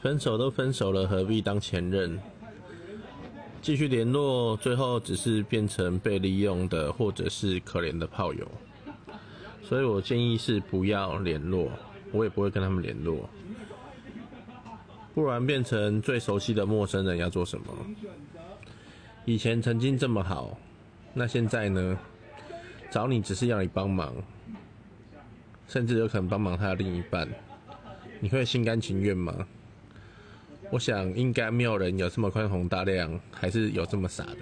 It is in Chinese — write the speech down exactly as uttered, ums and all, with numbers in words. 分手都分手了，何必当前任？继续联络，最后只是变成被利用的，或者是可怜的炮友。所以我建议是不要联络，我也不会跟他们联络，不然变成最熟悉的陌生人，要做什么？以前曾经这么好，那现在呢？找你只是要你帮忙，甚至有可能帮忙他的另一半，你会心甘情愿吗？我想应该没有人有这么宽宏大量，还是有这么傻的。